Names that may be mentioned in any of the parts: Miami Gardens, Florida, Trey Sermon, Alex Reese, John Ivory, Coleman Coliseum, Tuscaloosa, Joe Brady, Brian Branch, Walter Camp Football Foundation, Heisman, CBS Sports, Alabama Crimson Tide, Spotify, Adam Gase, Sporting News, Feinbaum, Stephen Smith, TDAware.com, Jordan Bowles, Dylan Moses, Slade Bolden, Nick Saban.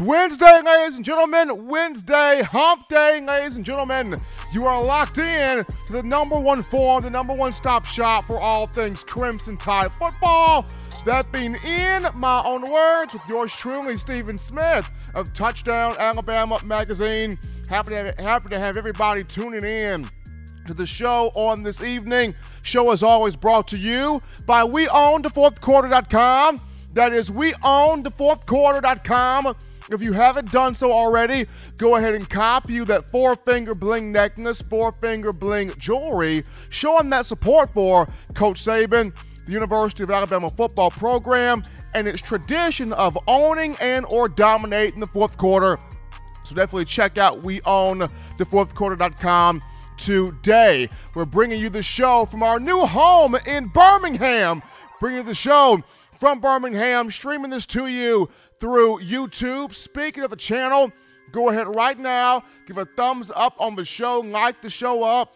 It's Wednesday, ladies and gentlemen. Wednesday, hump day, ladies and gentlemen. You are locked in to the number one forum, the number one stop shop for all things Crimson Tide football. That being In My Own Words with yours truly, Stephen Smith of Touchdown Alabama Magazine. Happy to have everybody tuning in to the show on this evening. Show is always brought to you by WeOwnTheFourthQuarter.com. That is WeOwnTheFourthQuarter.com. If you haven't done so already, go ahead and copy you that four-finger bling necklace, four-finger bling jewelry, showing that support for Coach Saban, the University of Alabama football program, and its tradition of owning and or dominating the fourth quarter. So definitely check out WeOwnTheFourthQuarter.com today. We're bringing you the show from our new home in Birmingham. Bringing you the show from Birmingham, streaming this to you through YouTube. Speaking of the channel, go ahead right now, give a thumbs up on the show, like the show up,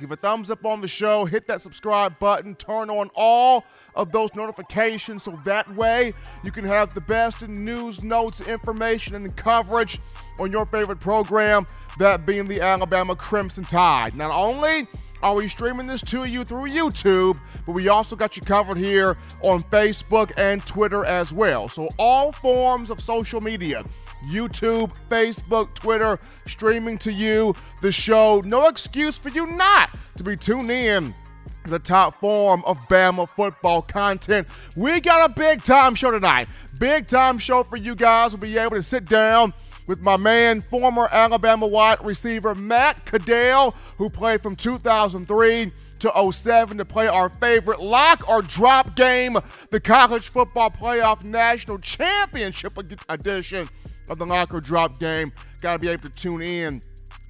give a thumbs up on the show, hit that subscribe button, turn on all of those notifications so that way you can have the best in news, notes, information, and coverage on your favorite program, that being the Alabama Crimson Tide. Not only are we streaming this to you through YouTube, but we also got you covered here on Facebook and Twitter as well. So all forms of social media, YouTube, Facebook, Twitter, streaming to you the show. No excuse for you not to be tuned in to the top form of Bama football content. We got a big-time show tonight. Big-time show for you guys. We'll be able to sit down with my man, former Alabama wide receiver Matt Caddell, who played from 2003 to 07 to play our favorite lock or drop game, the College Football Playoff National Championship edition of the lock or drop game. Got to be able to tune in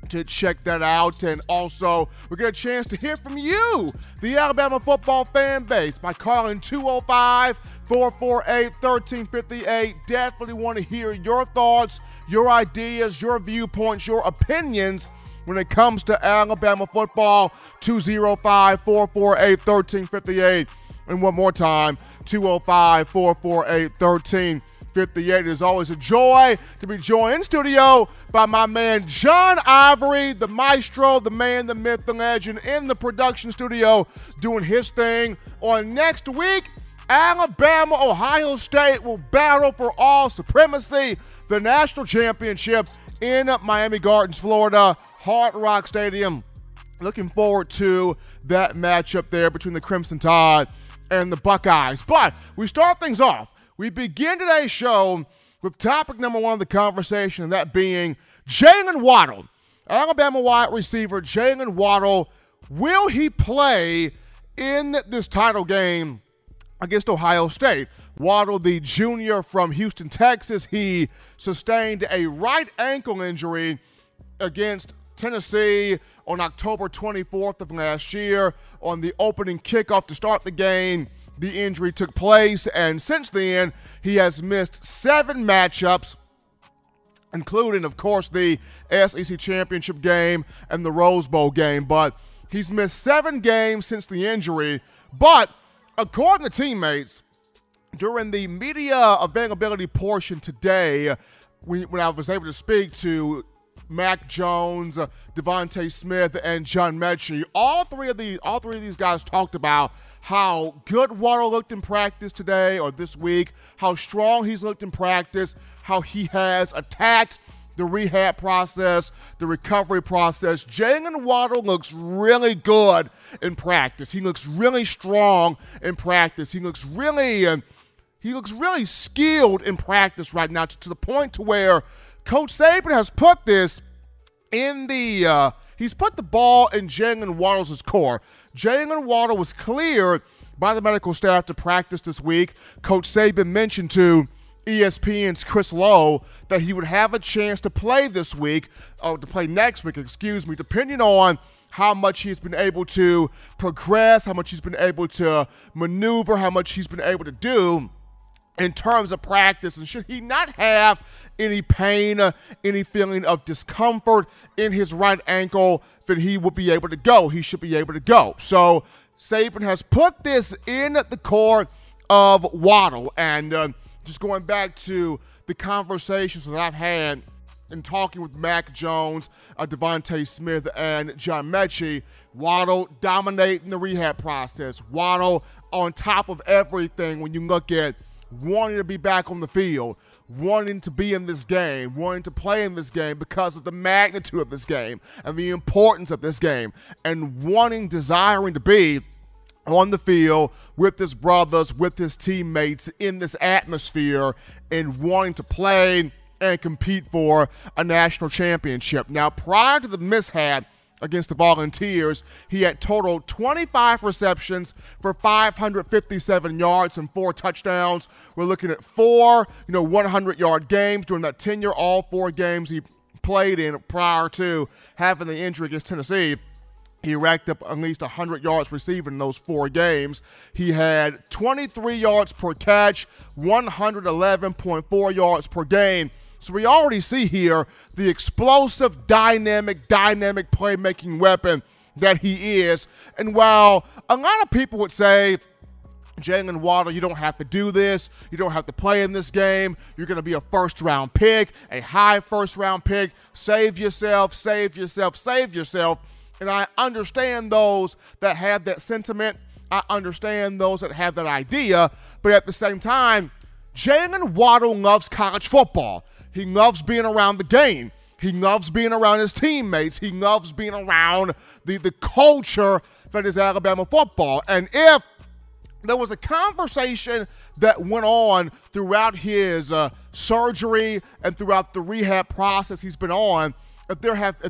to check that out. And also, we get a chance to hear from you, the Alabama football fan base, by calling 205-448-1358. Definitely want to hear your thoughts, your ideas, your viewpoints, your opinions when it comes to Alabama football. 205-448-1358. And one more time, 205-448-1358. It is always a joy to be joined in studio by my man John Ivory, the maestro, the man, the myth, the legend, in the production studio doing his thing. On next week, Alabama, Ohio State will battle for all supremacy, the national championship in Miami Gardens, Florida, Hard Rock Stadium. Looking forward to that matchup there between the Crimson Tide and the Buckeyes. But we start things off. We begin today's show with topic number one of the conversation, and that being Jaylen Waddle. Alabama wide receiver Jaylen Waddle, will he play in this title game against Ohio State? Waddle, the junior from Houston, Texas, he sustained a right ankle injury against Tennessee on October 24th of last year on the opening kickoff to start the game. The injury took place, and since then, he has missed seven matchups, including, of course, the SEC Championship game and the Rose Bowl game. But he's missed seven games since the injury. But according to teammates, during the media availability portion today, when I was able to speak to Mac Jones, Devontae Smith, and John Metchie, all three of these guys talked about how good Waddle looked in practice today or this week, how strong he's looked in practice, how he has attacked the rehab process, the recovery process. Jaylen Waddle looks really good in practice. He looks really strong in practice. He looks really skilled in practice right now, to the point to where Coach Saban has put this in the he's put the ball in Jaylen Waddle's core. Jaylen Waddle was cleared by the medical staff to practice this week. Coach Saban mentioned to ESPN's Chris Lowe that he would have a chance to play next week, depending on how much he's been able to progress, how much he's been able to maneuver, how much he's been able to do in terms of practice, and should he not have any pain, any feeling of discomfort in his right ankle, then he will be able to go. He should be able to go. So Saban has put this in the core of Waddle. And just going back to the conversations that I've had in talking with Mac Jones, Devontae Smith, and John Metchie, Waddle dominating the rehab process. Waddle on top of everything when you look at wanting to be back on the field, wanting to be in this game, wanting to play in this game because of the magnitude of this game and the importance of this game, and wanting, desiring to be on the field with his brothers, with his teammates in this atmosphere, and wanting to play and compete for a national championship. Now, prior to the mishap against the Volunteers, he had totaled 25 receptions for 557 yards and 4 touchdowns. We're looking at 4, 100-yard games during that tenure, all 4 games he played in prior to having the injury against Tennessee. He racked up at least 100 yards receiving in those 4 games. He had 23 yards per catch, 111.4 yards per game. So we already see here the explosive, dynamic playmaking weapon that he is. And while a lot of people would say, Jaylen Waddle, you don't have to do this. You don't have to play in this game. You're going to be a first-round pick, a high first-round pick. Save yourself. And I understand those that have that sentiment. I understand those that have that idea. But at the same time, Jaylen Waddle loves college football. He loves being around the game. He loves being around his teammates. He loves being around the culture that is Alabama football. And if there was a conversation that went on throughout his surgery and throughout the rehab process he's been on, if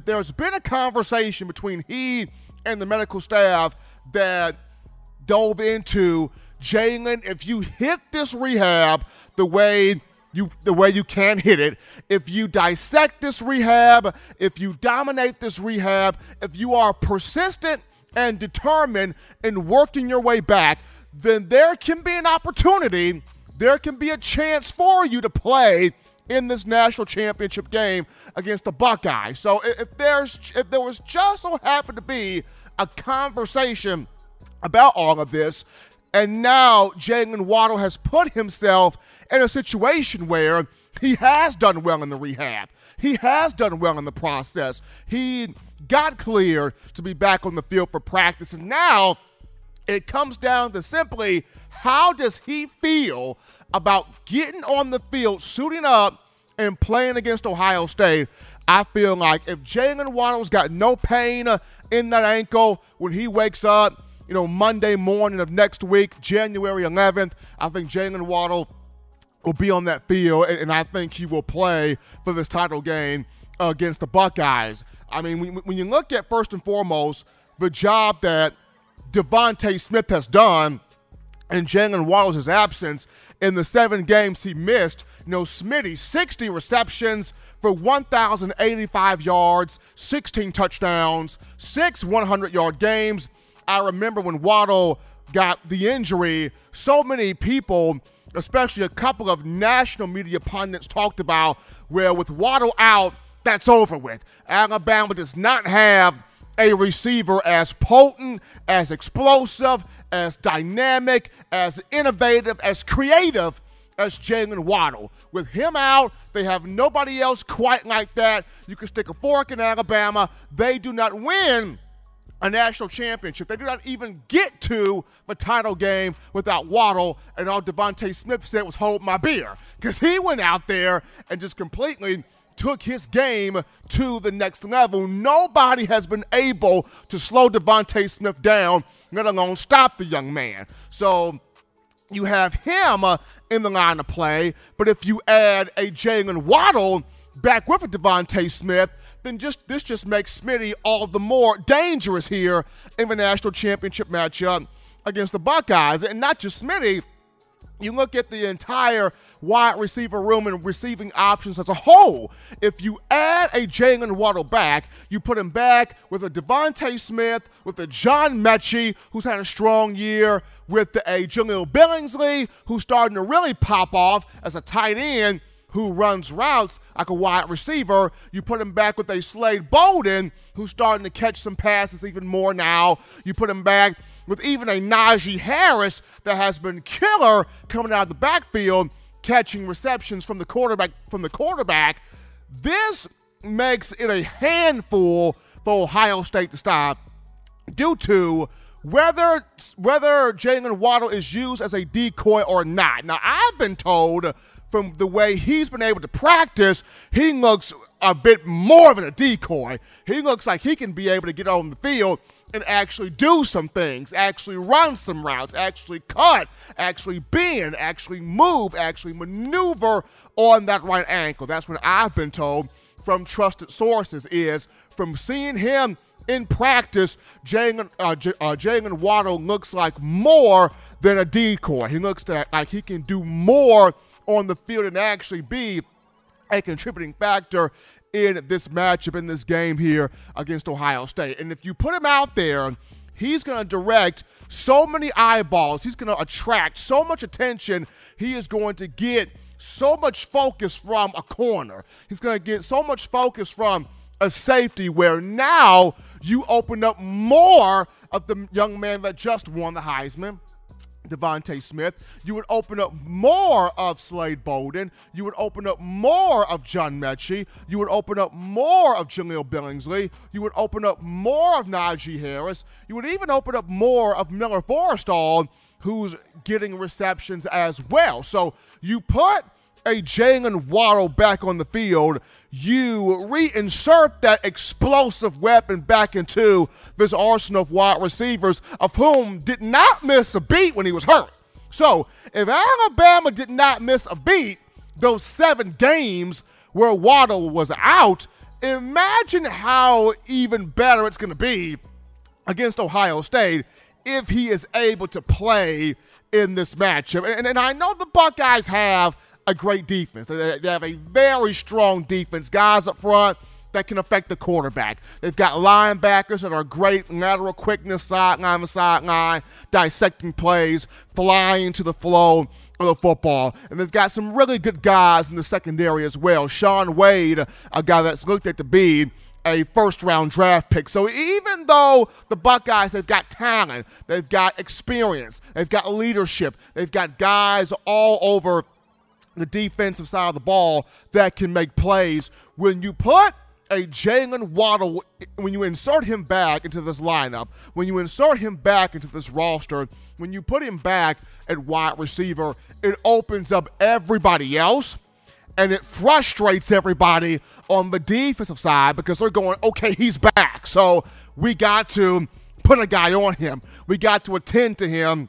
there's been a conversation between he and the medical staff that dove into, Jaylen, if you hit this rehab the way you can hit it, if you dissect this rehab, if you dominate this rehab, if you are persistent and determined in working your way back, then there can be an opportunity, there can be a chance for you to play in this national championship game against the Buckeyes. So if there was just so happened to be a conversation about all of this, and now Jaylen Waddle has put himself in a situation where he has done well in the rehab. He has done well in the process. He got cleared to be back on the field for practice, and now it comes down to simply, how does he feel about getting on the field, suiting up, and playing against Ohio State? I feel like if Jaylen Waddle's got no pain in that ankle when he wakes up, Monday morning of next week, January 11th, I think Jaylen Waddle will be on that field, and I think he will play for this title game against the Buckeyes. I mean, when you look at, first and foremost, the job that Devontae Smith has done and Jaylen Waddle's absence in the 7 games he missed, Smitty, 60 receptions for 1,085 yards, 16 touchdowns, 6 100-yard games. I remember when Waddle got the injury, so many people, especially a couple of national media pundits, talked about where with Waddle out, that's over with. Alabama does not have a receiver as potent, as explosive, as dynamic, as innovative, as creative as Jaylen Waddle. With him out, they have nobody else quite like that. You can stick a fork in Alabama. They do not win a national championship. They do not even get to the title game without Waddle, and all Devontae Smith said was hold my beer, because he went out there and just completely took his game to the next level. Nobody has been able to slow Devontae Smith down, let alone stop the young man. So you have him in the line of play, but if you add a Jaylen Waddle back with a Devontae Smith, then this just makes Smitty all the more dangerous here in the national championship matchup against the Buckeyes. And not just Smitty, you look at the entire wide receiver room and receiving options as a whole. If you add a Jaylen Waddle back, you put him back with a Devontae Smith, with a John Metchie, who's had a strong year, with a Jaleel Billingsley, who's starting to really pop off as a tight end who runs routes like a wide receiver. You put him back with a Slade Bolden, who's starting to catch some passes even more now. You put him back with even a Najee Harris that has been killer coming out of the backfield, catching receptions from the quarterback. This makes it a handful for Ohio State to stop due to whether Jaylen Waddle is used as a decoy or not. Now, I've been told from the way he's been able to practice, he looks a bit more than a decoy. He looks like he can be able to get on the field and actually do some things, actually run some routes, actually cut, actually bend, actually move, actually maneuver on that right ankle. That's what I've been told from trusted sources, is from seeing him in practice, Jaylen Waddle looks like more than a decoy. He looks like he can do more on the field and actually be a contributing factor in this matchup, in this game here against Ohio State. And if you put him out there, he's going to direct so many eyeballs. He's going to attract so much attention. He is going to get so much focus from a corner. He's going to get so much focus from a safety, where now you open up more of the young man that just won the Heisman, Devontae Smith. You would open up more of Slade Bolden. You would open up more of John Metchie. You would open up more of Jaleel Billingsley. You would open up more of Najee Harris. You would even open up more of Miller Forrestall, who's getting receptions as well. So you put a Jaylen Waddle back on the field, you reinsert that explosive weapon back into this arsenal of wide receivers, of whom did not miss a beat when he was hurt. So if Alabama did not miss a beat those 7 games where Waddle was out, imagine how even better it's going to be against Ohio State if he is able to play in this matchup. And I know the Buckeyes have a great defense. They have a very strong defense. Guys up front that can affect the quarterback. They've got linebackers that are great lateral quickness, sideline to sideline, dissecting plays, flying to the flow of the football. And they've got some really good guys in the secondary as well. Sean Wade, a guy that's looked at to be a first-round draft pick. So even though the Buckeyes, they've got talent, they've got experience, they've got leadership, they've got guys all over the defensive side of the ball that can make plays. When you put a Jaylen Waddle, when you insert him back into this lineup, when you insert him back into this roster, when you put him back at wide receiver, it opens up everybody else, and it frustrates everybody on the defensive side because they're going, okay, he's back, so we got to put a guy on him. We got to attend to him.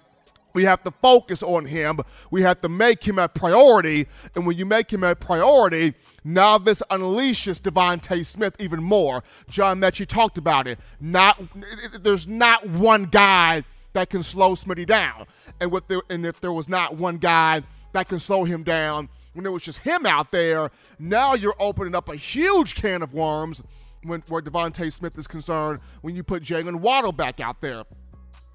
We have to focus on him. We have to make him a priority. And when you make him a priority, now this unleashes Devontae Smith even more. John Metchie talked about it. There's not one guy that can slow Smitty down. And if there was not one guy that can slow him down, when it was just him out there, now you're opening up a huge can of worms where Devontae Smith is concerned when you put Jaylen Waddle back out there.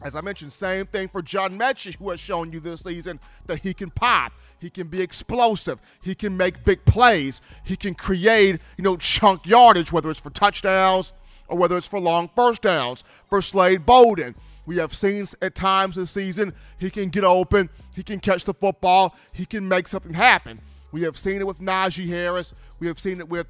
As I mentioned, same thing for John Metchie, who has shown you this season that he can pop, he can be explosive, he can make big plays, he can create, chunk yardage, whether it's for touchdowns or whether it's for long first downs. For Slade Bolden, we have seen at times this season he can get open, he can catch the football, he can make something happen. We have seen it with Najee Harris, we have seen it with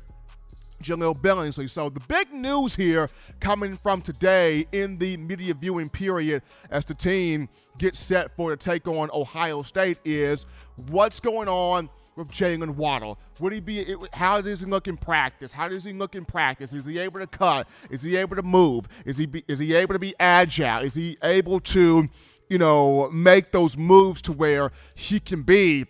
Jaleel Billingsley. So the big news here coming from today in the media viewing period as the team gets set for the take on Ohio State is what's going on with Jaylen Waddle. How does he look in practice? Is he able to cut? Is he able to move? Is he able to be agile? Is he able to, make those moves to where he can be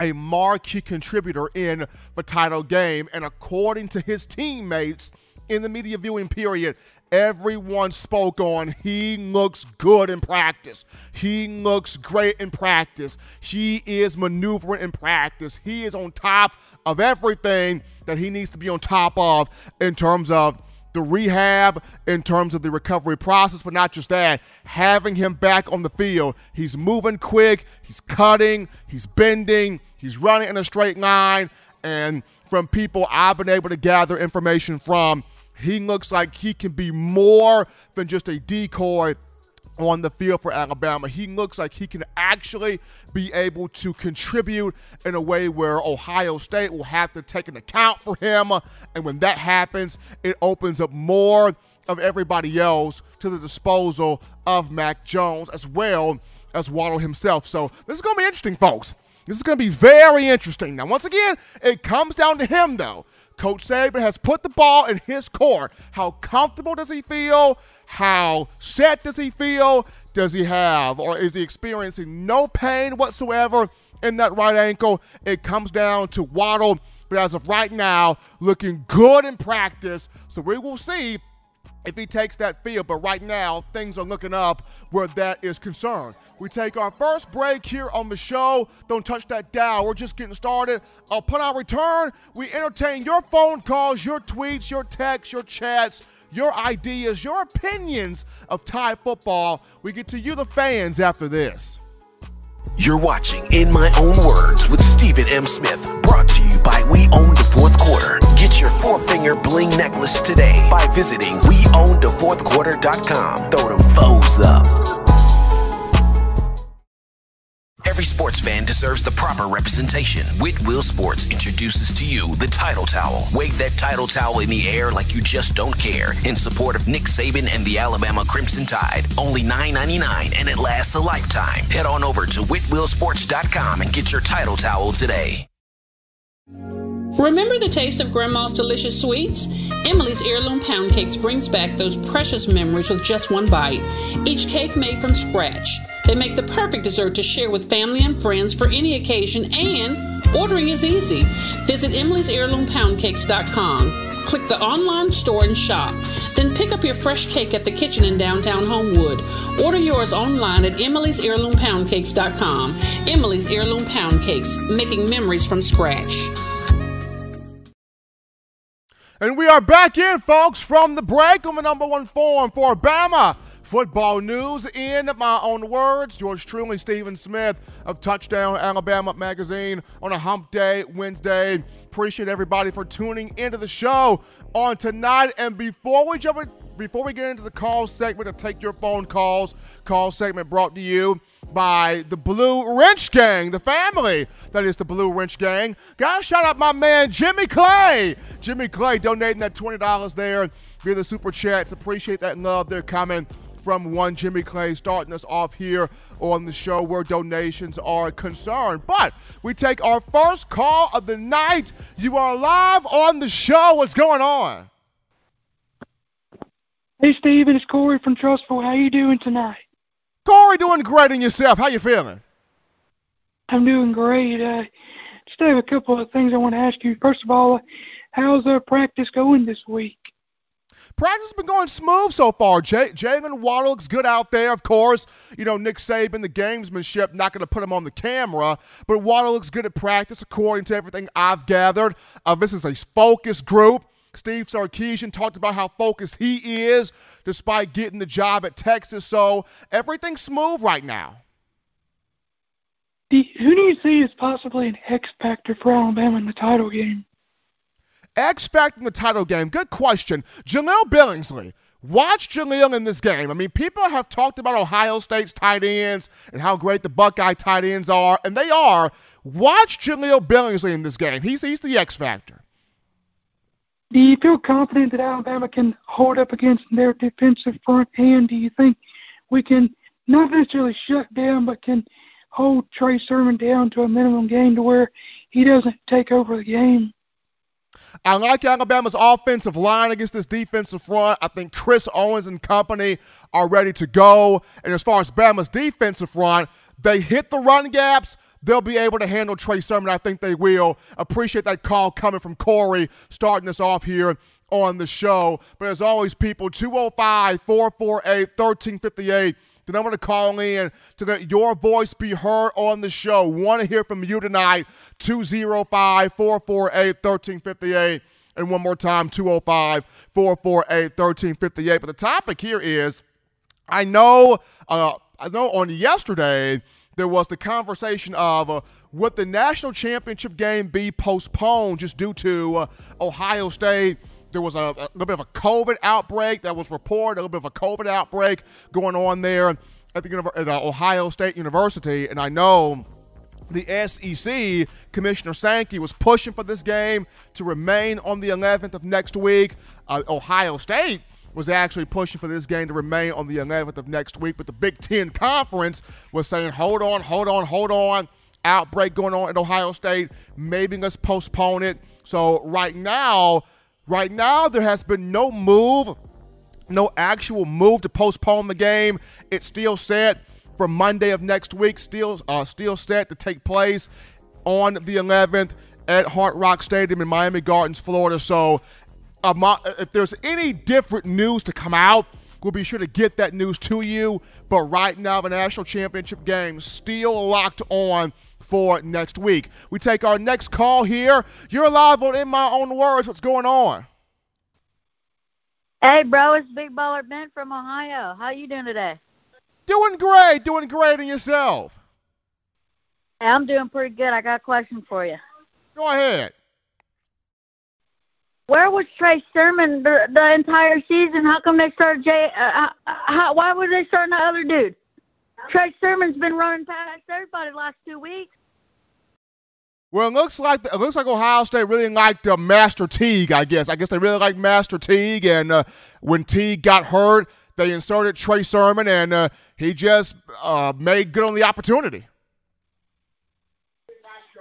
a marquee contributor in the title game? And according to his teammates in the media viewing period, everyone spoke on, he looks good in practice. He looks great in practice. He is maneuvering in practice. He is on top of everything that he needs to be on top of in terms of the rehab, in terms of the recovery process. But not just that, having him back on the field, he's moving quick, he's cutting, he's bending, he's running in a straight line. And from people I've been able to gather information from, he looks like he can be more than just a decoy on the field for Alabama. He looks like he can actually be able to contribute in a way where Ohio State will have to take an account for him. And when that happens, it opens up more of everybody else to the disposal of Mac Jones as well as Waddle himself. So this is going to be interesting, folks. This is going to be very interesting. Now, once again, it comes down to him, though. Coach Saban has put the ball in his court. How comfortable does he feel? How set does he feel? Does he have, or is he experiencing no pain whatsoever in that right ankle? It comes down to Waddle, but as of right now, looking good in practice. So we will see if he takes that field, but right now, things are looking up where that is concerned. We take our first break here on the show. Don't touch that dial. We're just getting started. Upon our return, we entertain your phone calls, your tweets, your texts, your chats, your ideas, your opinions of Tide football. We get to you, the fans, after this. You're watching In My Own Words with Stephen M. Smith, brought to you by We Own the Fourth Quarter. Get your four-finger bling necklace today by visiting WeOwnTheFourthQuarter.com. Throw them foes up. Every sports fan deserves the proper representation. Will Sports introduces to you the title towel. Wave that title towel in the air like you just don't care in support of Nick Saban and the Alabama Crimson Tide. Only $9.99 and it lasts a lifetime. Head on over to WhitWillSports.com and get your title towel today. Remember the taste of Grandma's delicious sweets? Emily's Heirloom Pound Cakes brings back those precious memories with just one bite. Each cake made from scratch. They make the perfect dessert to share with family and friends for any occasion, and ordering is easy. Visit Emily's Heirloom Pound Cakes.com. Click the online store and shop. Then pick up your fresh cake at the kitchen in downtown Homewood. Order yours online at Emily's Heirloom Pound Cakes.com. Emily's Heirloom Pound Cakes, making memories from scratch. And we are back in, folks, from the break on the number one form for Alabama football news. In my own words, yours truly, Stephen Smith of Touchdown Alabama Magazine on a hump day Wednesday. Appreciate everybody for tuning into the show on tonight. And before we get into the call segment to take your phone calls, call segment brought to you by the Blue Wrench Gang, the family that is the Blue Wrench Gang. Gotta shout out my man Jimmy Clay. Jimmy Clay donating that $20 there via the Super Chats. Appreciate that love. They're coming from one Jimmy Clay, starting us off here on the show where donations are concerned. But we take our first call of the night. You are live on the show. What's going on? Hey, Steven, it's Corey from Trustful. How you doing tonight? Corey, doing great. And yourself, how you feeling? I'm doing great. Just have a couple of things I want to ask you. First of all, how's practice going this week? Practice has been going smooth so far. Jaylen Waddle looks good out there, of course. You know, Nick Saban, the gamesmanship, not going to put him on the camera, but Waddle looks good at practice according to everything I've gathered. This is a focused group. Steve Sarkisian talked about how focused he is despite getting the job at Texas. So everything's smooth right now. Who do you see is possibly an X factor for Alabama in the title game? X factor in the title game. Good question. Jaleel Billingsley. Watch Jaleel in this game. I mean, people have talked about Ohio State's tight ends and how great the Buckeye tight ends are, and they are. Watch Jaleel Billingsley in this game. He's the X factor. Do you feel confident that Alabama can hold up against their defensive front, and do you think we can not necessarily shut down, but can hold Trey Sermon down to a minimum game to where he doesn't take over the game? I like Alabama's offensive line against this defensive front. I think Chris Owens and company are ready to go. And as far as Bama's defensive front, they hit the run gaps. They'll be able to handle Trey Sermon. I think they will. Appreciate that call coming from Corey, starting us off here on the show. But as always, people, 205-448-1358. Then I'm going to call in to let your voice be heard on the show. Want to hear from you tonight, 205-448-1358. And one more time, 205-448-1358. But the topic here is, I know on yesterday there was the conversation of would the national championship game be postponed just due to Ohio State there was a little bit of a COVID outbreak that was reported, a little bit of a COVID outbreak going on there at the at Ohio State University, and I know the SEC, Commissioner Sankey, was pushing for this game to remain on the 11th of next week. Ohio State was actually pushing for this game to remain on the 11th of next week, but the Big Ten Conference was saying, hold on, hold on, hold on. Outbreak going on at Ohio State. Maybe let's postpone it. So right now there has been no move, no actual move to postpone the game. It's still set for Monday of next week, still set to take place on the 11th at Hard Rock Stadium in Miami Gardens, Florida. So if there's any different news to come out, we'll be sure to get that news to you. But right now, the national championship game still locked on for next week. We take our next call here. You're live on In My Own Words. What's going on? Hey, bro, it's Big Baller Ben from Ohio. How you doing today? Doing great, and yourself? Hey, I'm doing pretty good. I got a question for you. Go ahead. Where was Trey Sermon the entire season? How come they started why were they starting the other dude? Trey Sermon's been running past everybody the last 2 weeks. Well, it looks like Ohio State really liked Master Teague, I guess. I guess they really liked Master Teague, and when Teague got hurt, they inserted Trey Sermon, and he just made good on the opportunity.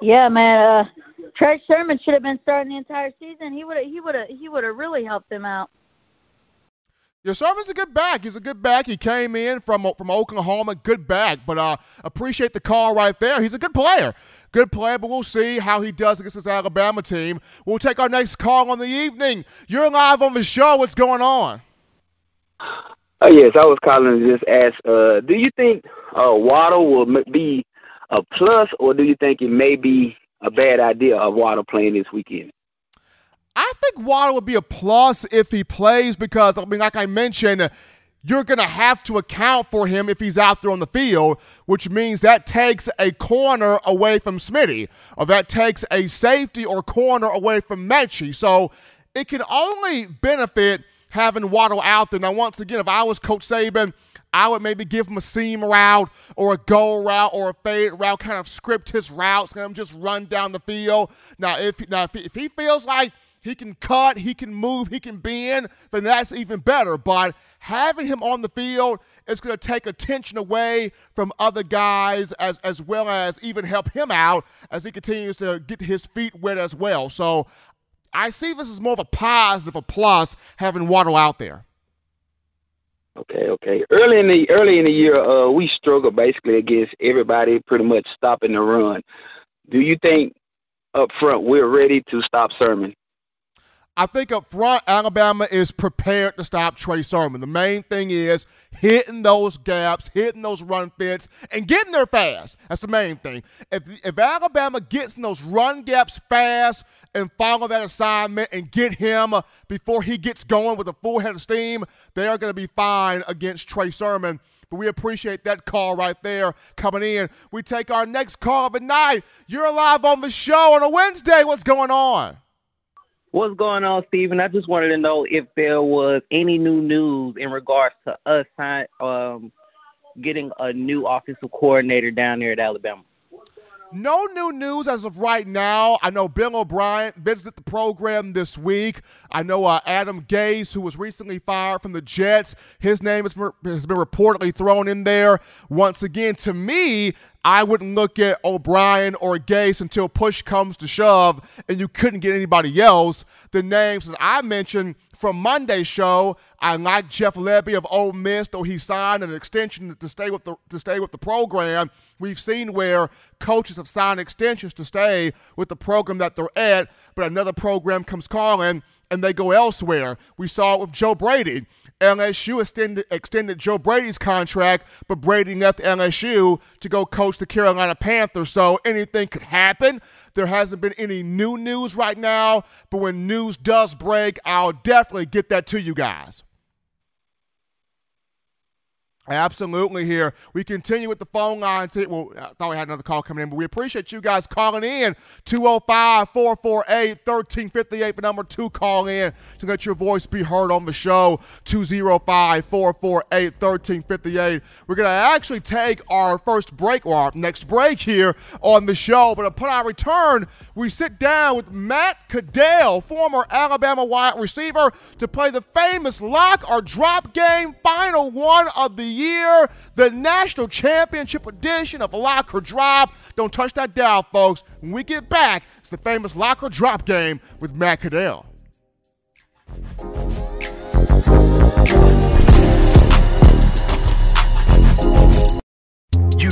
Yeah, man. Trey Sermon should have been starting the entire season. He would have really helped them out. Yeah, Sermon's a good back. He's a good back. He came in from Oklahoma, good back. But appreciate the call right there. He's a good player. But we'll see how he does against this Alabama team. We'll take our next call on the evening. You're live on the show. What's going on? Oh yes, I was calling to just ask. Do you think Waddle will be a plus, or do you think it may be a bad idea of Waddle playing this weekend? I think Waddle would be a plus if he plays because, I mean, like I mentioned, you're going to have to account for him if he's out there on the field, which means that takes a corner away from Smitty, or that takes a safety or corner away from Metchie. So it can only benefit having Waddle out there. Now, once again, if I was Coach Saban, I would maybe give him a seam route or a goal route or a fade route, kind of script his routes, and just run down the field. Now, if he feels like he can cut, he can move, he can bend, then that's even better. But having him on the field is going to take attention away from other guys as well as even help him out as he continues to get his feet wet as well. So I see this as more of a positive, a plus, having Waddle out there. Okay. Early in the year, we struggled basically against everybody pretty much stopping the run. Do you think up front we're ready to stop Sermon? I think up front Alabama is prepared to stop Trey Sermon. The main thing is hitting those gaps, hitting those run fits, and getting there fast. That's the main thing. If Alabama gets in those run gaps fast and follow that assignment and get him before he gets going with a full head of steam, they are going to be fine against Trey Sermon. But we appreciate that call right there coming in. We take our next call of the night. You're live on the show on a Wednesday. What's going on? What's going on, Stephen? I just wanted to know if there was any new news in regards to us getting a new offensive coordinator down there at Alabama. No new news as of right now. I know Bill O'Brien visited the program this week. I know Adam Gase, who was recently fired from the Jets, his name has been reportedly thrown in there. Once again, to me, I wouldn't look at O'Brien or Gase until push comes to shove and you couldn't get anybody else. The names that I mentioned from Monday's show, I like Jeff Lebby of Ole Miss, though he signed an extension to stay with the program. We've seen where coaches have signed extensions to stay with the program that they're at, but another program comes calling and they go elsewhere. We saw it with Joe Brady. LSU extended Joe Brady's contract, but Brady left LSU to go coach the Carolina Panthers. So anything could happen. There hasn't been any new news right now, but when news does break, I'll definitely get that to you guys. Absolutely here. We continue with the phone lines. Well, I thought we had another call coming in, but we appreciate you guys calling in. 205-448-1358, the number to call in to let your voice be heard on the show. 205-448-1358. We're going to actually take our first break, or our next break here on the show. But upon our return, we sit down with Matt Caddell, former Alabama wide receiver, to play the famous lock or drop game, final one of the year, the National Championship edition of Lock or Drop. Don't touch that dial, folks. When we get back, it's the famous Lock or Drop game with Matt Caddell. You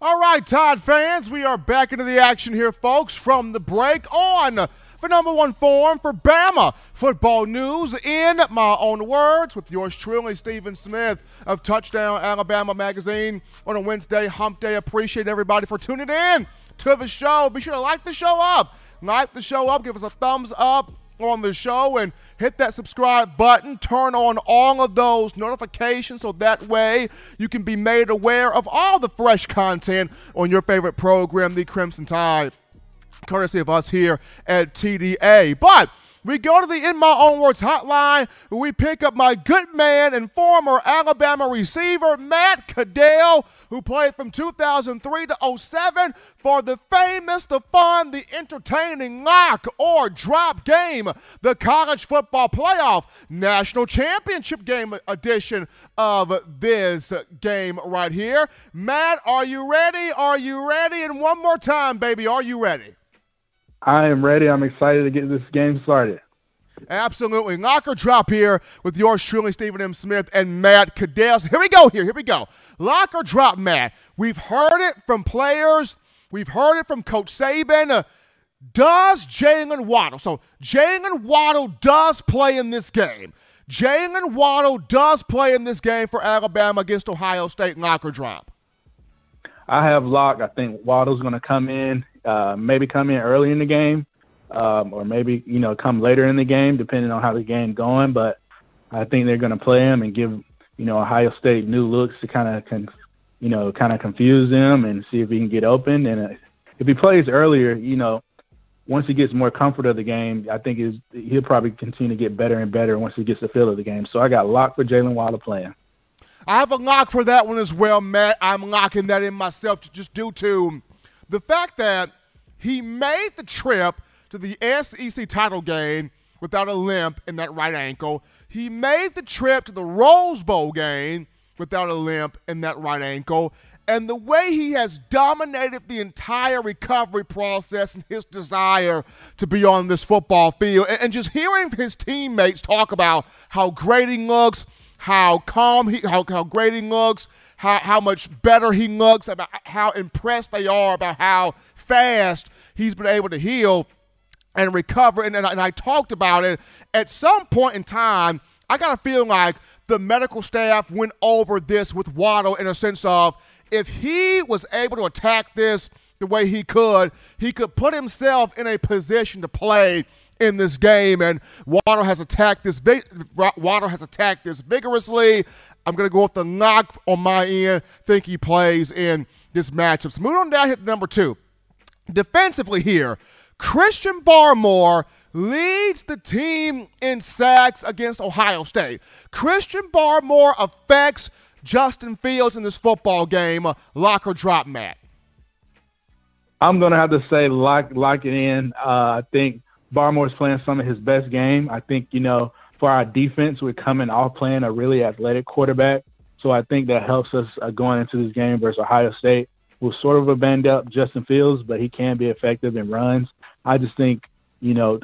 All right, Tide fans, we are back into the action here, folks, from the break on the number one forum for Bama football news, in my own words, with yours truly, Stephen Smith of Touchdown Alabama Magazine, on a Wednesday hump day. Appreciate everybody for tuning in to the show. Be sure to like the show up. Like the show up. Give us a thumbs up on the show and hit that subscribe button. Turn on all of those notifications so that way you can be made aware of all the fresh content on your favorite program, the Crimson Tide, courtesy of us here at TDA. But we go to the In My Own Words hotline, where we pick up my good man and former Alabama receiver, Matt Caddell, who played from 2003 to 07 for the famous, the fun, the entertaining lock or drop game, the college football playoff national championship game edition of this game right here. Matt, are you ready? Are you ready? And one more time, baby, are you ready? I am ready. I'm excited to get this game started. Absolutely. Lock or drop here with yours truly, Stephen M. Smith and Matt Caddell. So here we go here. Here we go. Lock or drop, Matt. We've heard it from players. We've heard it from Coach Saban. Does Jaylen Waddle? So Jaylen Waddle does play in this game. Jaylen Waddle does play in this game for Alabama against Ohio State. Lock or drop? I have lock. I think Waddle's going to come in. Maybe come in early in the game, or maybe, you know, come later in the game, depending on how the game's going. But I think they're going to play him and give, you know, Ohio State new looks to kind of confuse them and see if he can get open. And if he plays earlier, you know, once he gets more comfort of the game, I think he'll probably continue to get better and better once he gets the feel of the game. So I got locked for Jaylen Waddle playing. I have a lock for that one as well, Matt. I'm locking that in myself just due to the fact that he made the trip to the SEC title game without a limp in that right ankle. He made the trip to the Rose Bowl game without a limp in that right ankle. And the way he has dominated the entire recovery process and his desire to be on this football field. And just hearing his teammates talk about how great he looks, how calm he, how great he looks, how much better he looks, about how impressed they are about how fast he's been able to heal and recover. And I talked about it. At some point in time, I got a feeling like the medical staff went over this with Waddle in a sense of, if he was able to attack this the way he could put himself in a position to play in this game. And Waddle has attacked this vigorously. I'm going to go with the knock on my end. Think he plays in this matchup. So move on down here to number two. Defensively here, Christian Barmore leads the team in sacks against Ohio State. Christian Barmore affects Justin Fields in this football game. Lock or drop, Matt? I'm going to have to say lock it in. I think Barmore's playing some of his best game. I think, for our defense, we're coming off playing a really athletic quarterback. So I think that helps us going into this game versus Ohio State. We're sort of a banged-up Justin Fields, but he can be effective in runs. I just think,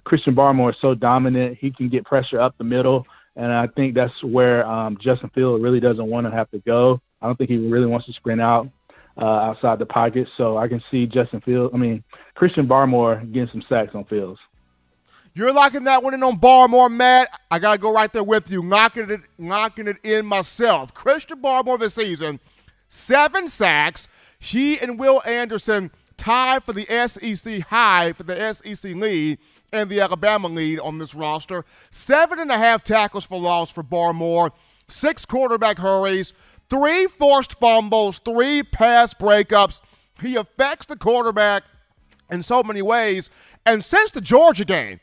Christian Barmore is so dominant. He can get pressure up the middle, and I think that's where Justin Fields really doesn't want to have to go. I don't think he really wants to sprint out outside the pocket. So I can see Christian Barmore getting some sacks on Fields. You're locking that one in on Barmore, Matt. I got to go right there with you, knocking it in myself. Christian Barmore this season, 7 sacks. He and Will Anderson tied for the SEC high for the SEC lead and the Alabama lead on this roster. 7.5 tackles for loss for Barmore, 6 quarterback hurries, 3 forced fumbles, 3 pass breakups. He affects the quarterback in so many ways. And since the Georgia game,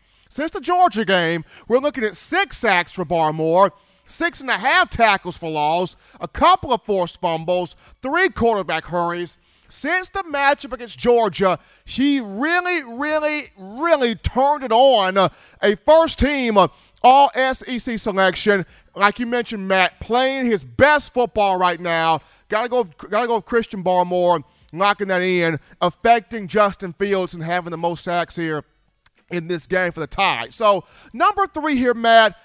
we're looking at 6 sacks for Barmore, 6.5 tackles for loss, a couple of forced fumbles, 3 quarterback hurries. Since the matchup against Georgia, he really, really, really turned it on. A first-team All-SEC selection. Like you mentioned, Matt, playing his best football right now. Gotta go with Christian Barmore, knocking that in, affecting Justin Fields and having the most sacks here in this game for the Tide. So, number 3 here, Matt.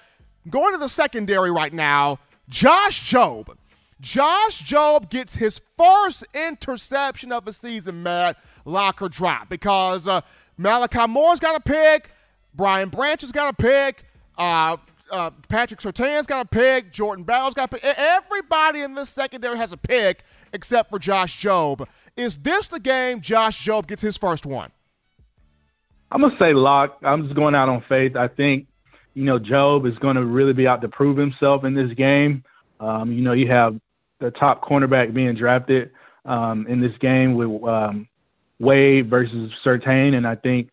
Going to the secondary right now, Josh Jobe. Josh Jobe gets his first interception of the season, Matt. Lock or drop, because Malachi Moore's got a pick, Brian Branch has got a pick, Patrick Sertan's got a pick, Jordan Bowles got a pick. Everybody in this secondary has a pick except for Josh Jobe. Is this the game Josh Jobe gets his first one? I'm going to say lock. I'm just going out on faith. I think, Jobe is going to really be out to prove himself in this game. You have the top cornerback being drafted in this game with Wade versus Surtain, and I think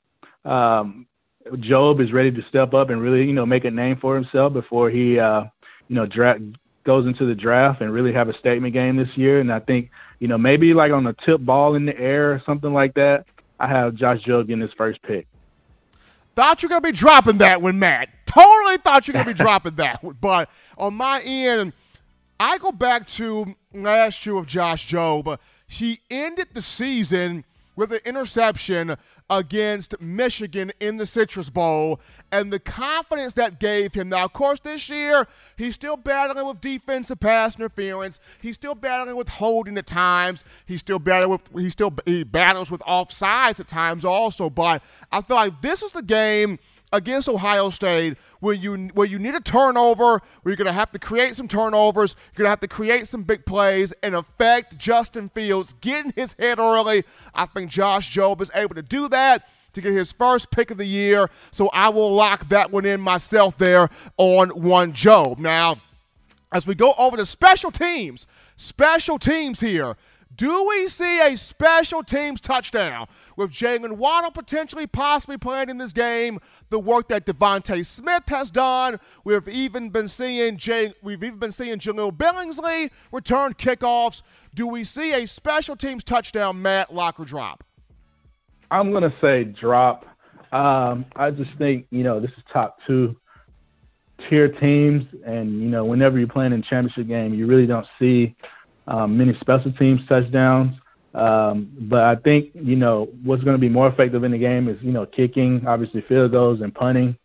Jobe is ready to step up and really, make a name for himself before he, goes into the draft and really have a statement game this year. And I think, maybe like on a tip ball in the air or something like that, I have Josh Jobe getting his first pick. Thought you were going to be dropping that one, Matt. Totally thought you were going to be dropping that one. But on my end, I go back to last year of Josh Jobe. He ended the season with an interception against Michigan in the Citrus Bowl and the confidence that gave him. Now, of course, this year, he's still battling with defensive pass interference. He's still battling with holding at times. He battles with offsides at times also. But I feel like this is the game against Ohio State where you need a turnover, where you're going to have to create some turnovers, you're going to have to create some big plays and affect Justin Fields getting his head early. I think Josh Jobe is able to do that to get his first pick of the year, so I will lock that one in myself there on one Jobe. Now, as we go over to special teams here, do we see a special teams touchdown with Jaylen Waddle possibly playing in this game? The work that Devontae Smith has done. We've even been seeing Jaleel Billingsley return kickoffs. Do we see a special teams touchdown, Matt? Lock or drop? I'm going to say drop. I just think, this is top 2 tier teams. And, whenever you're playing in a championship game, you really don't see many special teams touchdowns. But I think, what's going to be more effective in the game is, kicking, obviously field goals and punting,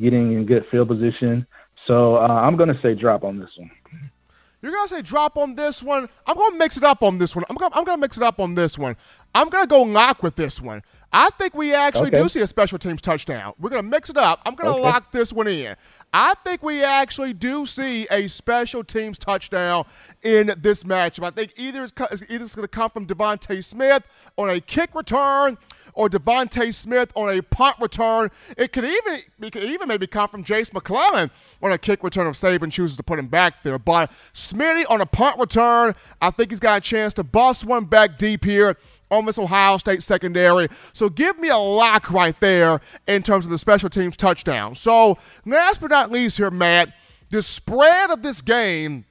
getting in good field position. So I'm going to say drop on this one. You're going to say drop on this one. I'm going to mix it up on this one. I'm going to mix it up on this one. I'm going to go lock with this one. I think we actually do see a special teams touchdown. We're going to mix it up. I'm going to lock this one in. I think we actually do see a special teams touchdown in this matchup. I think either it's going to come from Devontae Smith on a kick return or Devontae Smith on a punt return. It could even maybe come from Jace McClellan on a kick return if Saban chooses to put him back there. But Smitty on a punt return, I think he's got a chance to bust one back deep here on this Ohio State secondary. So give me a lock right there in terms of the special teams touchdown. So last but not least here, Matt, the spread of this game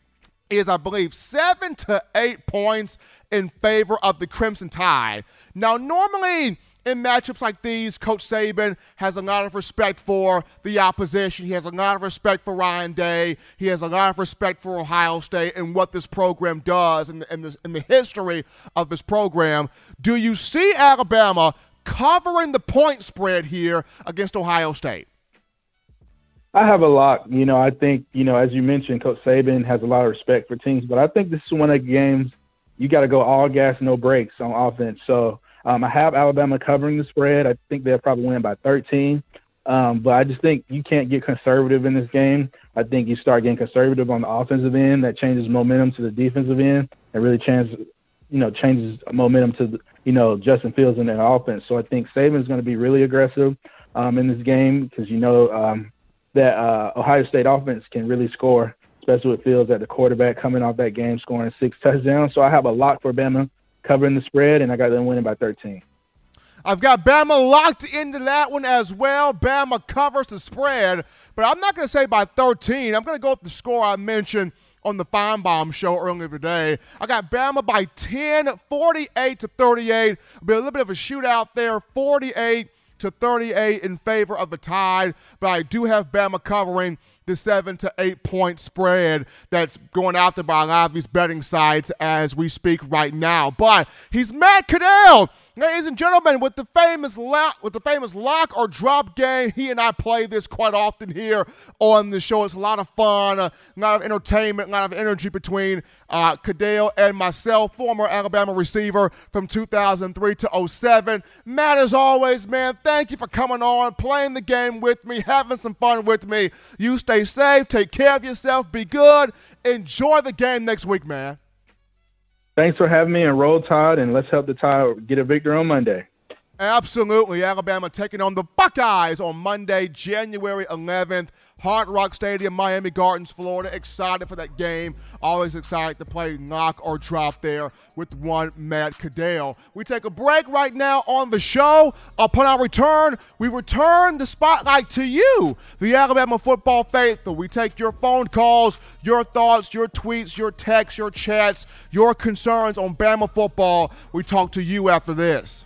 is, I believe, 7 to 8 points in favor of the Crimson Tide. Now, normally in matchups like these, Coach Saban has a lot of respect for the opposition. He has a lot of respect for Ryan Day. He has a lot of respect for Ohio State and what this program does and the history of this program. Do you see Alabama covering the point spread here against Ohio State? I have a lock. You know, I think, you know, as you mentioned, Coach Saban has a lot of respect for teams, but I think this is one of the games you got to go all gas, no breaks on offense. So, I have Alabama covering the spread. I think they'll probably win by 13. But I just think you can't get conservative in this game. I think you start getting conservative on the offensive end. That changes momentum to the defensive end and really changes momentum to, Justin Fields and their offense. So I think Saban's going to be really aggressive in this game because, that Ohio State offense can really score, especially with Fields at the quarterback coming off that game, scoring 6 touchdowns. So I have a lock for Bama covering the spread, and I got them winning by 13. I've got Bama locked into that one as well. Bama covers the spread, but I'm not going to say by 13. I'm going to go up the score I mentioned on the Feinbaum show earlier today. I got Bama by 10, 48 to 38. It'll be a little bit of a shootout there, 48 to 38 in favor of the Tide, but I do have Bama covering the 7 to 8 point spread that's going out there by a lot of these betting sites as we speak right now. But he's Matt Caddell, ladies and gentlemen, with the famous lock or drop game. He and I play this quite often here on the show. It's a lot of fun, a lot of entertainment, a lot of energy between Caddell and myself, former Alabama receiver from 2003 to 07. Matt, as always, man, thank you for coming on, playing the game with me, having some fun with me. You stay safe, take care of yourself, be good, enjoy the game next week, man. Thanks for having me, and roll Tide, and let's help the Tide get a victory on Monday. Absolutely. Alabama taking on the Buckeyes on Monday, January 11th. Hard Rock Stadium, Miami Gardens, Florida. Excited for that game. Always excited to play knock or drop there with one Matt Caddell. We take a break right now on the show. Upon our return, we return the spotlight to you, the Alabama football faithful. We take your phone calls, your thoughts, your tweets, your texts, your chats, your concerns on Bama football. We talk to you after this.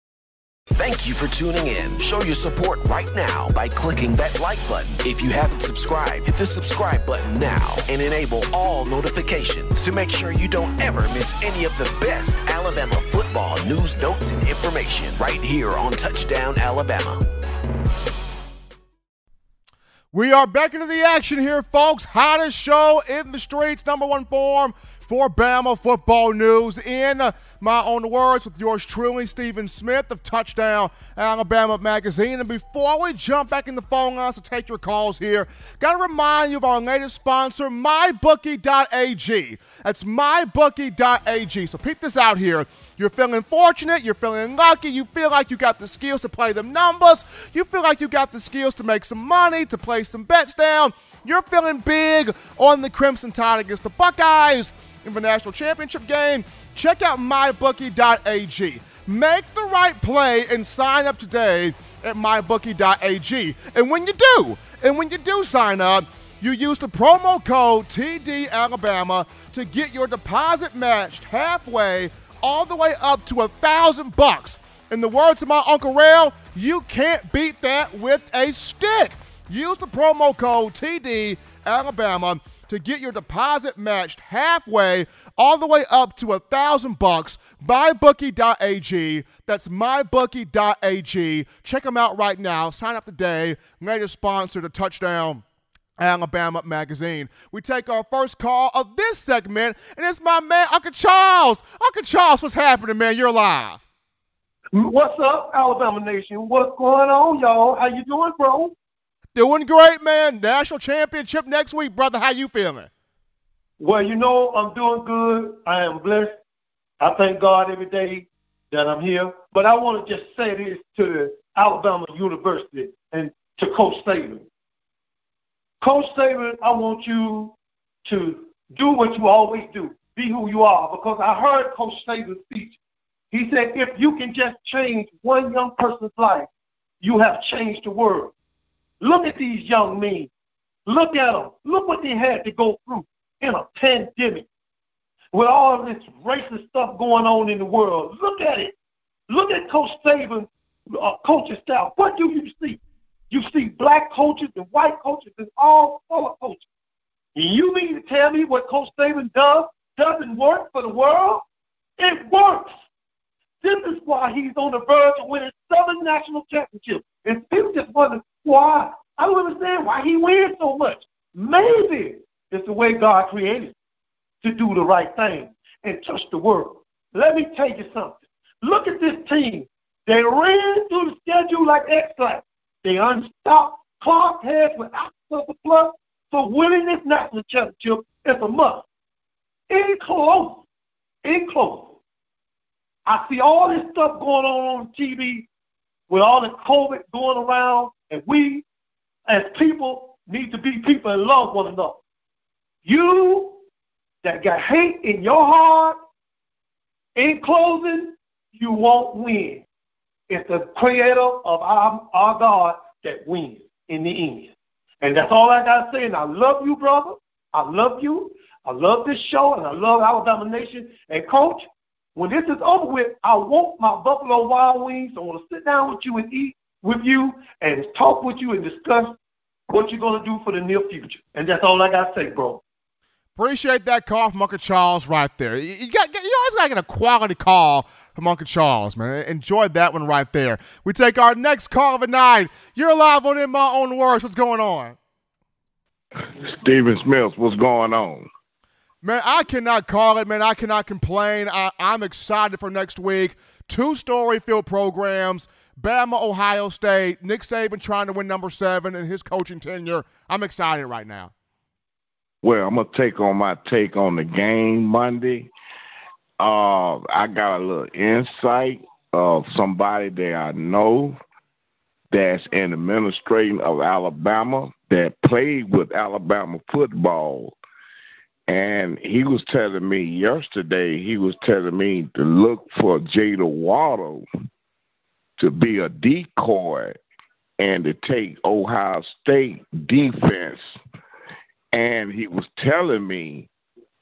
Thank you for tuning in. Show your support right now by clicking that like button. If you haven't subscribed, hit the subscribe button now and enable all notifications to make sure you don't ever miss any of the best Alabama football news, notes, and information right here on Touchdown Alabama. We are back into the action here, folks. Hottest show in the streets, number one form for Bama football news in my own words with yours truly, Stephen Smith of Touchdown Alabama Magazine. And before we jump back in the phone lines to take your calls here, got to remind you of our latest sponsor, MyBookie.ag. That's MyBookie.ag. So peep this out here. You're feeling fortunate. You're feeling lucky. You feel like you got the skills to play them numbers. You feel like you got the skills to make some money, to play some bets down. You're feeling big on the Crimson Tide against the Buckeyes in the national championship game. Check out MyBookie.ag. Make the right play and sign up today at MyBookie.ag. And when you do sign up, you use the promo code TDAlabama to get your deposit matched halfway, all the way up to $1,000. In the words of my Uncle Rail, you can't beat that with a stick. Use the promo code TDAlabama to get your deposit matched halfway, all the way up to $1,000. MyBookie.ag. That's MyBookie.ag. Check them out right now. Sign up today. Latest sponsor, the Touchdown Alabama Magazine. We take our first call of this segment, and it's my man, Uncle Charles. Uncle Charles, what's happening, man? You're live. What's up, Alabama Nation? What's going on, y'all? How you doing, bro? Doing great, man. National championship next week, brother. How you feeling? Well, you know, I'm doing good. I am blessed. I thank God every day that I'm here. But I want to just say this to Alabama University and to Coach Saban. Coach Saban, I want you to do what you always do. Be who you are. Because I heard Coach Saban's speech. He said, if you can just change one young person's life, you have changed the world. Look at these young men. Look at them. Look what they had to go through in a pandemic. With all this racist stuff going on in the world, look at it. Look at Coach Saban's coaching style. What do you see? You see black coaches and white coaches and all color coaches. You mean to tell me what Coach Saban does doesn't work for the world? It works. This is why he's on the verge of winning 7 national championships. And people just wonder why. I don't understand why he wins so much. Maybe it's the way God created to do the right thing and touch the world. Let me tell you something. Look at this team. They ran through the schedule like X-Lax. They unstopped Clark heads without the plug. So winning this national championship is a must. In close. I see all this stuff going on TV with all the COVID going around, and we as people need to be people and love one another. You that got hate in your heart, in closing, you won't win. It's the creator of our God that wins in the end. And that's all I got to say. And I love you, brother. I love you. I love this show, and I love Alabama Nation. And, Coach, when this is over with, I want my Buffalo Wild Wings. I want to sit down with you and eat with you and talk with you and discuss what you're going to do for the near future. And that's all I got to say, bro. Appreciate that call from Uncle Charles right there. You always got to get a quality call from Uncle Charles, man. Enjoyed that one right there. We take our next call of the night. You're live on In My Own Words. What's going on? Stephen Smith, what's going on? Man, I cannot call it, man. I cannot complain. I'm excited for next week. 2 story field programs, Bama, Ohio State, Nick Saban trying to win number 7 in his coaching tenure. I'm excited right now. Well, I'm going to take on my take on the game Monday. I got a little insight of somebody that I know that's in the administration of Alabama that played with Alabama football. And he was telling me yesterday, he was telling me to look for Jaylen Waddle to be a decoy and to take Ohio State defense. And he was telling me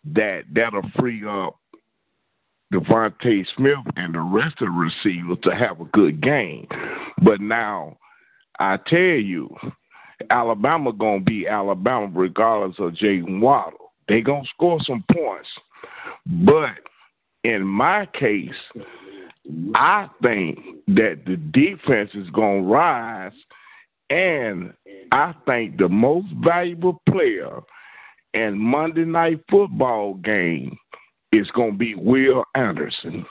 that that'll free up Devontae Smith and the rest of the receivers to have a good game. But now, I tell you, Alabama going to be Alabama regardless of Jaylen Waddle. They're going to score some points. But in my case, I think that the defense is going to rise, and I think the most valuable player in Monday Night Football game It's going to be Will Anderson.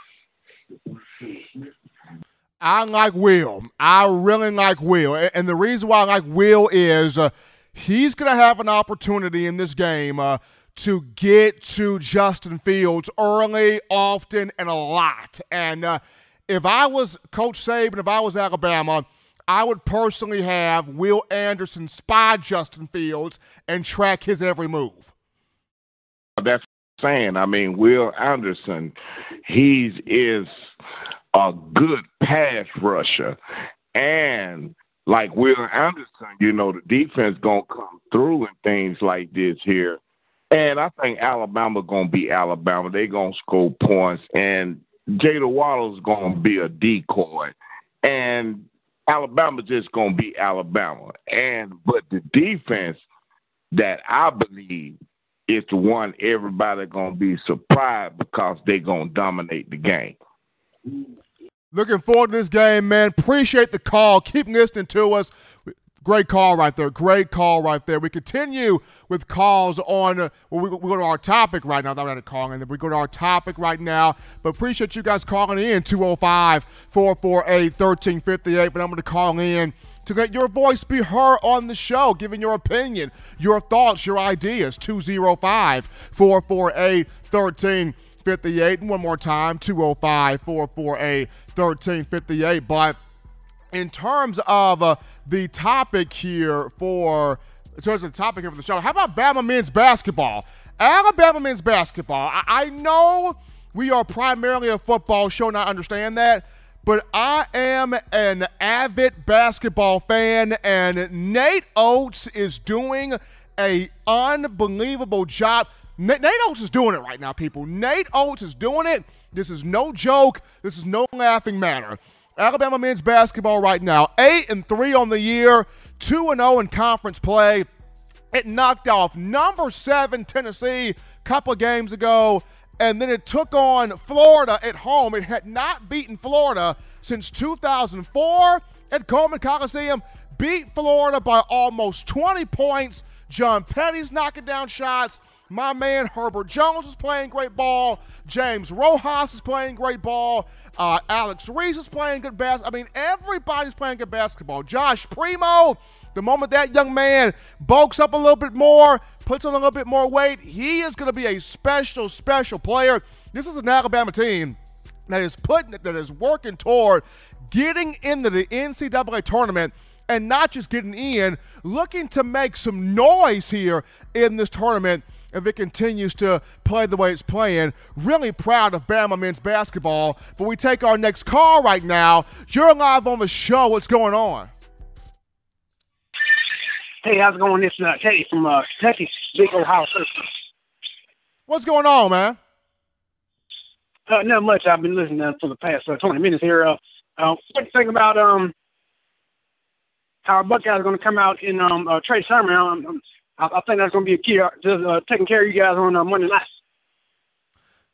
I like Will. I really like Will. And the reason why I like Will is he's going to have an opportunity in this game to get to Justin Fields early, often, and a lot. And if I was Coach Saban, if I was Alabama, I would personally have Will Anderson spy Justin Fields and track his every move. That's what I'm saying. I mean, Will Anderson, he is a good pass rusher. And like Will Anderson, you know, the defense going to come through and things like this here. And I think Alabama going to be Alabama. They're going to score points. And Jaylen Waddle's going to be a decoy. And Alabama's just going to be Alabama. But the defense that I believe is the one everybody going to be surprised because they're going to dominate the game. Looking forward to this game, man. Appreciate the call. Keep listening to us. Great call right there. Great call right there. We continue with calls on we go to our topic right now. I thought I had a call in there. We go to our topic right now. But appreciate you guys calling in, 205-448-1358. But I'm going to call in to let your voice be heard on the show, giving your opinion, your thoughts, your ideas, 205-448-1358. And one more time, 205-448-1358. But in terms of the topic here for the show, how about Bama men's basketball? Alabama men's basketball. I know we are primarily a football show, and I understand that, but I am an avid basketball fan, and Nate Oats is doing an unbelievable job. Nate Oats is doing it right now, people. Nate Oats is doing it. This is no joke. This is no laughing matter. Alabama men's basketball right now, 8-3 on the year, 2-0 in conference play. It knocked off number 7 Tennessee a couple of games ago, and then it took on Florida at home. It had not beaten Florida since 2004 at Coleman Coliseum. Beat Florida by almost 20 points. John Petty's knocking down shots. My man Herbert Jones is playing great ball. James Rojas is playing great ball. Alex Reese is playing good basketball. I mean, everybody's playing good basketball. Josh Primo, the moment that young man bulks up a little bit more, puts on a little bit more weight, he is going to be a special, special player. This is an Alabama team that is working toward getting into the NCAA tournament, and not just getting in, looking to make some noise here in this tournament if it continues to play the way it's playing. Really proud of Bama men's basketball. But we take our next call right now. You're live on the show. What's going on? Hey, how's it going? This is Teddy from Kentucky, big Ohio State. What's going on, man? Not much. I've been listening for the past 20 minutes here. What do you think about how our Buckeyes are going to come out in Trey Sermon? I think that's going to be a key to taking care of you guys on Monday night.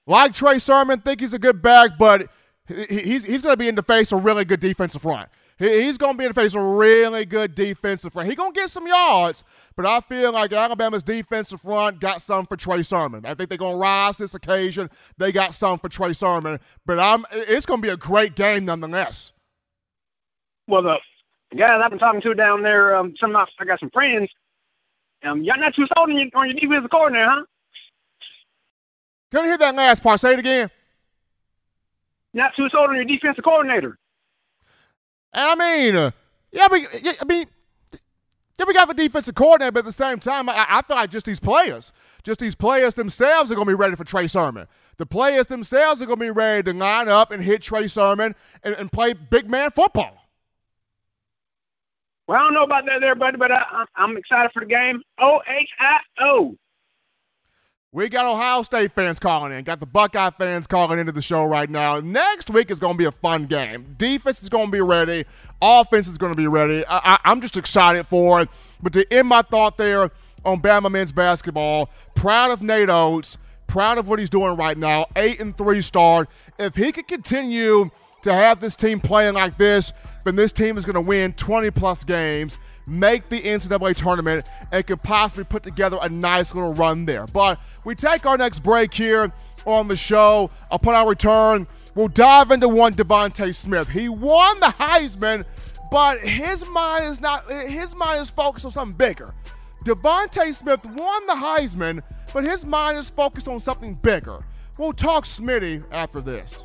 Like Trey Sermon, think he's a good back, but he's going to be in the face of a really good defensive front. He's going to be in the face of a really good defensive front. He's going to get some yards, but I feel like Alabama's defensive front got some for Trey Sermon. I think they're going to rise this occasion. They got some for Trey Sermon, but it's going to be a great game nonetheless. Well, the guys I've been talking to down there, I got some friends. Y'all not too sold on your defensive coordinator, huh? Couldn't hear that last part. Say it again. Not too sold on your defensive coordinator. I mean, we got a defensive coordinator, but at the same time, I feel like just these players themselves are going to be ready for Trey Sermon. The players themselves are going to be ready to line up and hit Trey Sermon and play big man football. Well, I don't know about that there, buddy, but I'm excited for the game. OHIO. We got Ohio State fans calling in. Got the Buckeye fans calling into the show right now. Next week is going to be a fun game. Defense is going to be ready. Offense is going to be ready. I'm just excited for it. But to end my thought there on Bama men's basketball, proud of Nate Oats, proud of what he's doing right now, 8-3 start. If he could continue to have this team playing like this, then this team is going to win 20-plus games, make the NCAA tournament, and could possibly put together a nice little run there. But we take our next break here. on the show. Upon our return, we'll dive into one Devontae Smith. He won the Heisman, but his mind is not. His mind is focused on something bigger. Devontae Smith won the Heisman, but his mind is focused on something bigger. We'll talk Smitty after this.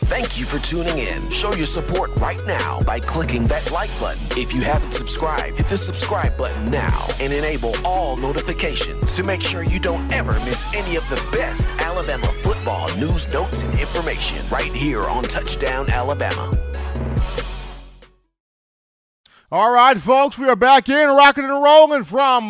Thank you for tuning in. Show your support right now by clicking that like button. If you haven't subscribed, hit the subscribe button now and enable all notifications to make sure you don't ever miss any of the best Alabama football news, notes, and information right here on Touchdown Alabama. All right, folks, we are back in, rocking and rolling from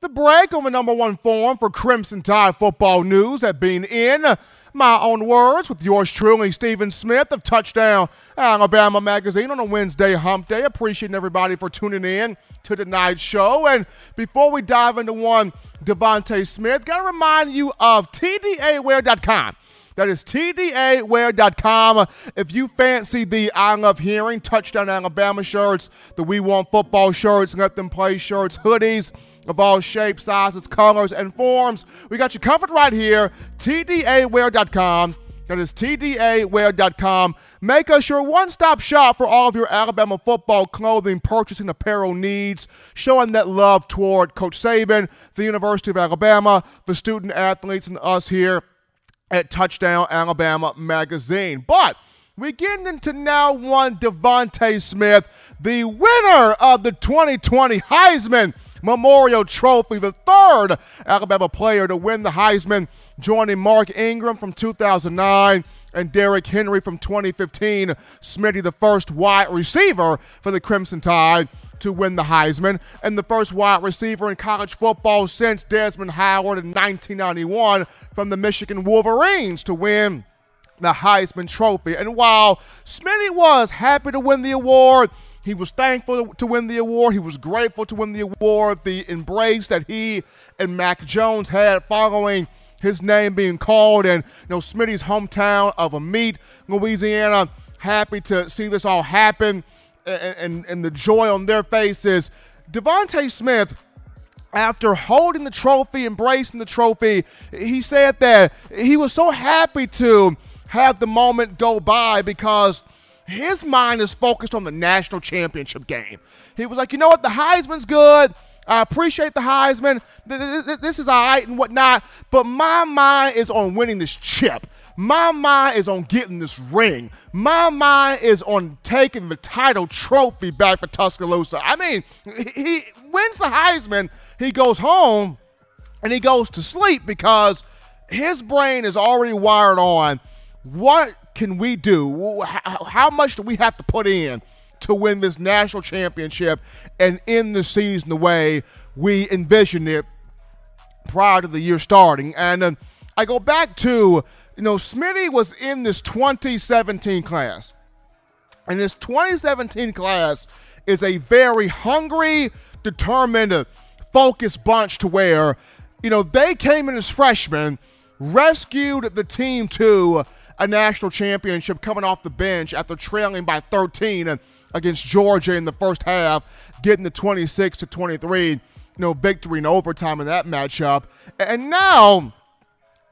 the break on the #1 forum for Crimson Tide football news, that being In My Own Words with yours truly, Stephen Smith of Touchdown Alabama Magazine on a Wednesday hump day. Appreciating everybody for tuning in to tonight's show. And before we dive into one Devontae Smith, got to remind you of TDAware.com. That is TDAware.com. If you fancy the I Love Hearing Touchdown Alabama shirts, the We Want Football shirts, Let Them Play shirts, hoodies of all shapes, sizes, colors, and forms, we got you covered right here, TDAware.com. That is TDAware.com. Make us your one-stop shop for all of your Alabama football clothing, purchasing, apparel needs, showing that love toward Coach Saban, the University of Alabama, the student athletes, and us here at Touchdown Alabama Magazine. But we're getting into now one Devontae Smith, the winner of the 2020 Heisman Memorial Trophy, the third Alabama player to win the Heisman, joining Mark Ingram from 2009 and Derrick Henry from 2015. Smitty, the first wide receiver for the Crimson Tide to win the Heisman, and the first wide receiver in college football since Desmond Howard in 1991 from the Michigan Wolverines to win the Heisman Trophy. And while Smitty was happy to win the award, he was thankful to win the award, he was grateful to win the award, the embrace that he and Mac Jones had following his name being called, and you know, Smitty's hometown of Amite, Louisiana, happy to see this all happen, and the joy on their faces. Devontae Smith, after holding the trophy, embracing the trophy, he said that he was so happy to have the moment go by because his mind is focused on the national championship game. He was like, you know what, the Heisman's good. I appreciate the Heisman. This is all right and whatnot, but my mind is on winning this chip. My mind is on getting this ring. My mind is on taking the title trophy back for Tuscaloosa. I mean, he wins the Heisman, he goes home, and he goes to sleep because his brain is already wired on what can we do? How much do we have to put in to win this national championship and end the season the way we envisioned it prior to the year starting? And I go back to, you know, Smitty was in this 2017 class. And this 2017 class is a very hungry, determined, focused bunch to where, you know, they came in as freshmen, rescued the team to a national championship coming off the bench after trailing by 13 against Georgia in the first half, getting the 26-23, you know, victory in overtime in that matchup. And now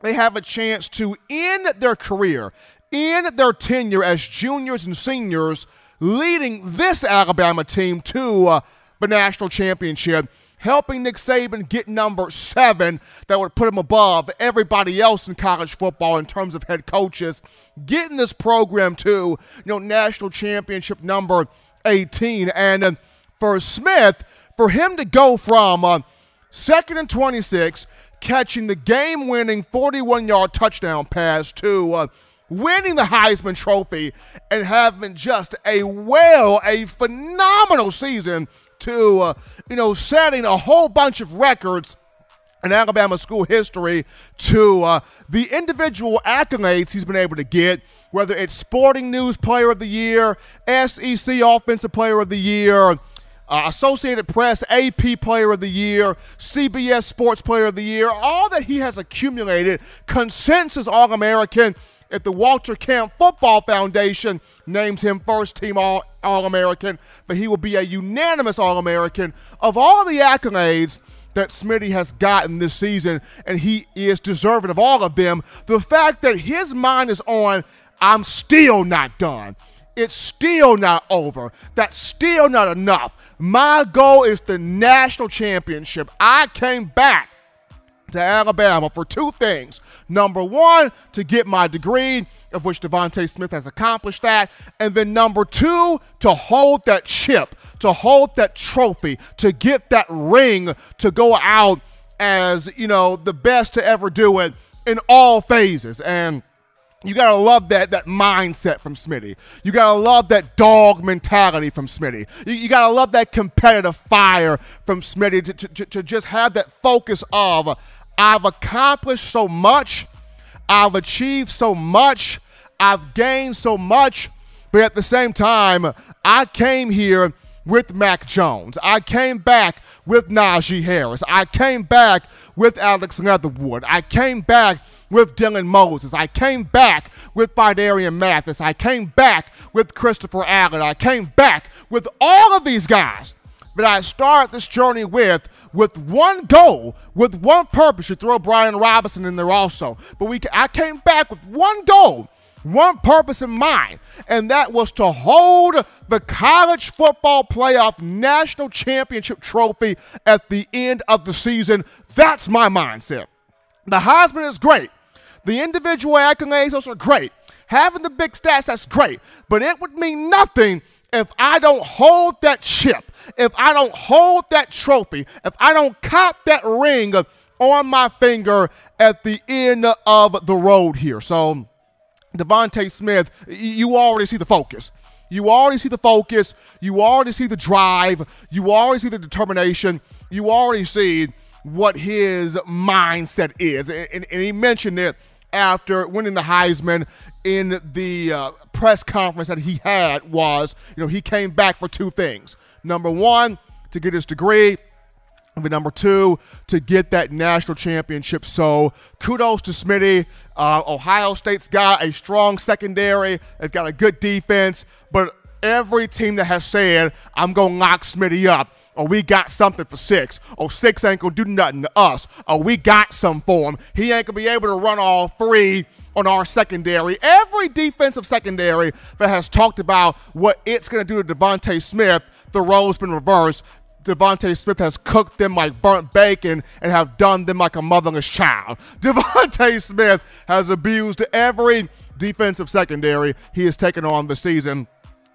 they have a chance to end their career, end their tenure as juniors and seniors, leading this Alabama team to the national championship, helping Nick Saban get number 7 that would put him above everybody else in college football in terms of head coaches, getting this program to, national championship number 18. And for Smith, for him to go from 2nd and 26, catching the game-winning 41-yard touchdown pass to winning the Heisman Trophy and having just a phenomenal season to, setting a whole bunch of records in Alabama school history, to the individual accolades he's been able to get, whether it's Sporting News Player of the Year, SEC Offensive Player of the Year, Associated Press AP Player of the Year, CBS Sports Player of the Year, all that he has accumulated, consensus All-American. If the Walter Camp Football Foundation names him first-team All-American, but he will be a unanimous All-American. Of all the accolades that Smitty has gotten this season, and he is deserving of all of them, the fact that his mind is on, I'm still not done. It's still not over. That's still not enough. My goal is the national championship. I came back to Alabama for two things. Number one, to get my degree, of which Devontae Smith has accomplished that. And then number two, to hold that chip, to hold that trophy, to get that ring, to go out as, the best to ever do it in all phases. And you got to love that mindset from Smitty. You got to love that dog mentality from Smitty. You got to love that competitive fire from Smitty to just have that focus of, I've accomplished so much, I've achieved so much, I've gained so much, but at the same time, I came here with Mac Jones. I came back with Najee Harris. I came back with Alex Leatherwood. I came back with Dylan Moses. I came back with Fidarian Mathis. I came back with Christopher Allen. I came back with all of these guys. But I started this journey with one goal, with one purpose. You throw Brian Robinson in there also. But I came back with one goal, one purpose in mind, and that was to hold the college football playoff national championship trophy at the end of the season. That's my mindset. The Heisman is great. The individual accolades, those are great. Having the big stats, that's great. But it would mean nothing if I don't hold that chip, if I don't hold that trophy, if I don't cop that ring on my finger at the end of the road here. So Devontae Smith, you already see the focus. You already see the focus. You already see the drive. You already see the determination. You already see what his mindset is. And he mentioned it after winning the Heisman in the press conference that he had was, he came back for two things. Number one, to get his degree. But number two, to get that national championship. So kudos to Smitty. Ohio State's got a strong secondary. They've got a good defense. But every team that has said, I'm going to lock Smitty up, or we got something for Six, or Six ain't going to do nothing to us, or we got some for him, he ain't going to be able to run all three on our secondary. Every defensive secondary that has talked about what it's going to do to Devontae Smith, the role's been reversed. Devontae Smith has cooked them like burnt bacon and have done them like a motherless child. Devontae Smith has abused every defensive secondary he has taken on this season.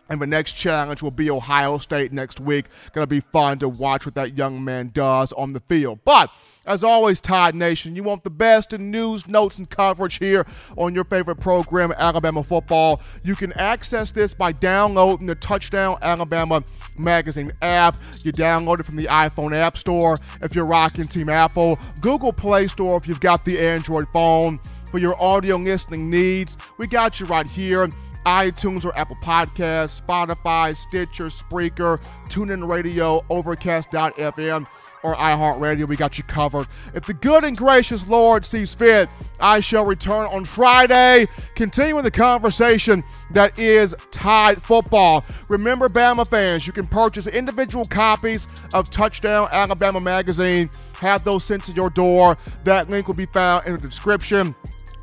And the next challenge will be Ohio State next week. Going to be fun to watch what that young man does on the field. But as always, Tide Nation, you want the best in news, notes, and coverage here on your favorite program, Alabama football. You can access this by downloading the Touchdown Alabama Magazine app. You download it from the iPhone App Store if you're rocking Team Apple, Google Play Store if you've got the Android phone. For your audio listening needs, we got you right here. iTunes or Apple Podcasts, Spotify, Stitcher, Spreaker, TuneIn Radio, Overcast.fm, or iHeartRadio. We got you covered. If the good and gracious Lord sees fit, I shall return on Friday, continuing the conversation that is Tide football. Remember, Bama fans, you can purchase individual copies of Touchdown Alabama Magazine. Have those sent to your door. That link will be found in the description.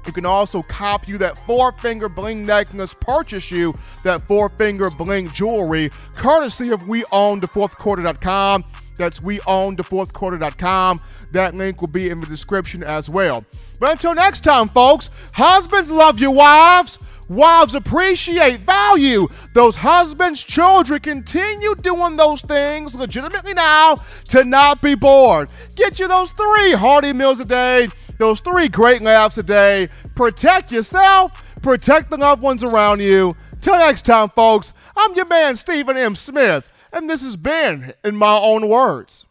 You can also cop you that four-finger bling necklace, purchase you that four-finger bling jewelry, courtesy of WeOwnTheFourthQuarter.com. That's WeOwnTheFourthQuarter.com. That link will be in the description as well. But until next time, folks, husbands, love your wives. Wives, appreciate, value those husbands. Children, continue doing those things legitimately now to not be bored. Get you those 3 hearty meals a day, those 3 great laughs a day. Protect yourself. Protect the loved ones around you. Till next time, folks, I'm your man, Stephen M. Smith, and this has been In My Own Words.